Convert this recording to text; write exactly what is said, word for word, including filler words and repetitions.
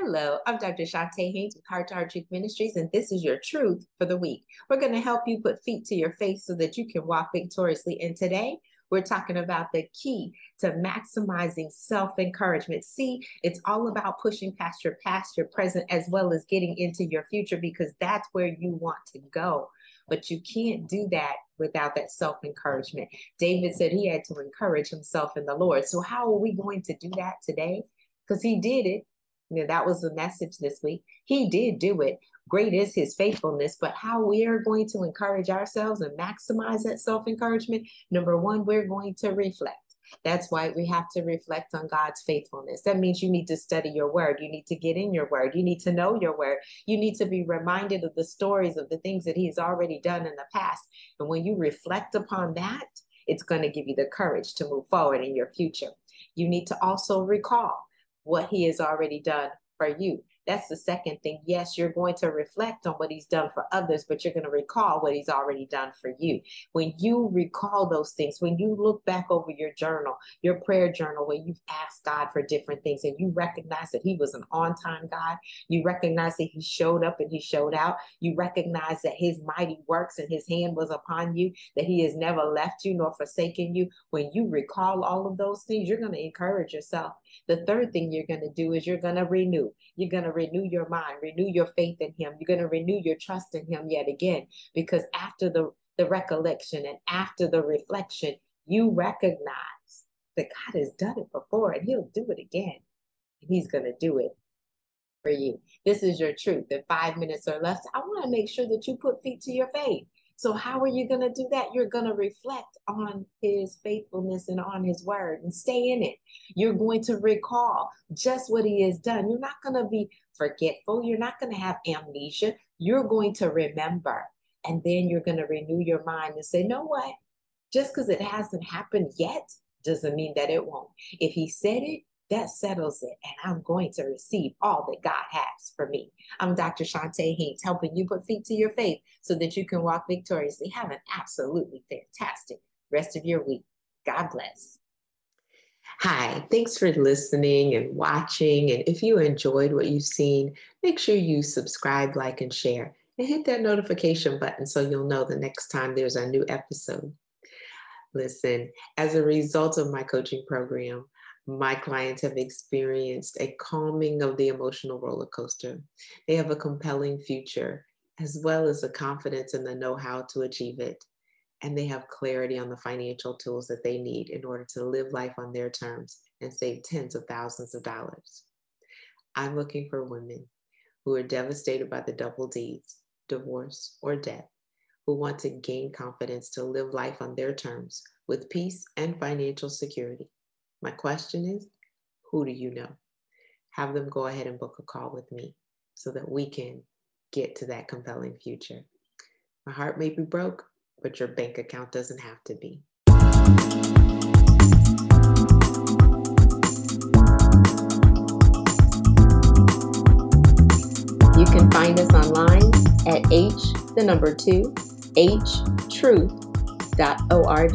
Hello, I'm Doctor Shante Haynes with Heart to Heart Truth Ministries, and this is your truth for the week. We're going to help you put feet to your faith so that you can walk victoriously. And today, we're talking about the key to maximizing self-encouragement. See, it's all about pushing past your past, your present, as well as getting into your future, because that's where you want to go. But you can't do that without that self-encouragement. David said he had to encourage himself in the Lord. So how are we going to do that today? Because he did it. You know, that was the message this week. He did do it. Great is his faithfulness. But how we are going to encourage ourselves and maximize that self-encouragement, number one, we're going to reflect. That's why we have to reflect on God's faithfulness. That means you need to study your word. You need to get in your word. You need to know your word. You need to be reminded of the stories of the things that he's already done in the past. And when you reflect upon that, it's going to give you the courage to move forward in your future. You need to also recall what he has already done for you. That's the second thing. Yes, you're going to reflect on what he's done for others, but you're going to recall what he's already done for you. When you recall those things, when you look back over your journal, your prayer journal, where you've asked God for different things and you recognize that he was an on-time God, you recognize that he showed up and he showed out, you recognize that his mighty works and his hand was upon you, that he has never left you nor forsaken you. When you recall all of those things, you're going to encourage yourself. The third thing you're going to do is you're going to renew. You're going to renew your mind, renew your faith in him. You're going to renew your trust in him yet again, because after the, the recollection and after the reflection, you recognize that God has done it before and he'll do it again. And he's going to do it for you. This is your truth. In five minutes or less, I want to make sure that you put feet to your faith. So how are you going to do that? You're going to reflect on his faithfulness and on his word and stay in it. You're going to recall just what he has done. You're not going to be forgetful. You're not going to have amnesia. You're going to remember. And then you're going to renew your mind and say, you know what? Just because it hasn't happened yet doesn't mean that it won't. If he said it, that settles it, and I'm going to receive all that God has for me. I'm Doctor Shante Haynes, helping you put feet to your faith so that you can walk victoriously. Have an absolutely fantastic rest of your week. God bless. Hi, thanks for listening and watching. And if you enjoyed what you've seen, make sure you subscribe, like, and share, and hit that notification button so you'll know the next time there's a new episode. Listen, as a result of my coaching program, my clients have experienced a calming of the emotional roller coaster. They have a compelling future, as well as a confidence in the know-how to achieve it. And they have clarity on the financial tools that they need in order to live life on their terms and save tens of thousands of dollars. I'm looking for women who are devastated by the double D's, divorce or death, who want to gain confidence to live life on their terms with peace and financial security. My question is, who do you know? Have them go ahead and book a call with me so that we can get to that compelling future. My heart may be broke, but your bank account doesn't have to be. You can find us online at H, the number two, H Truth dot org.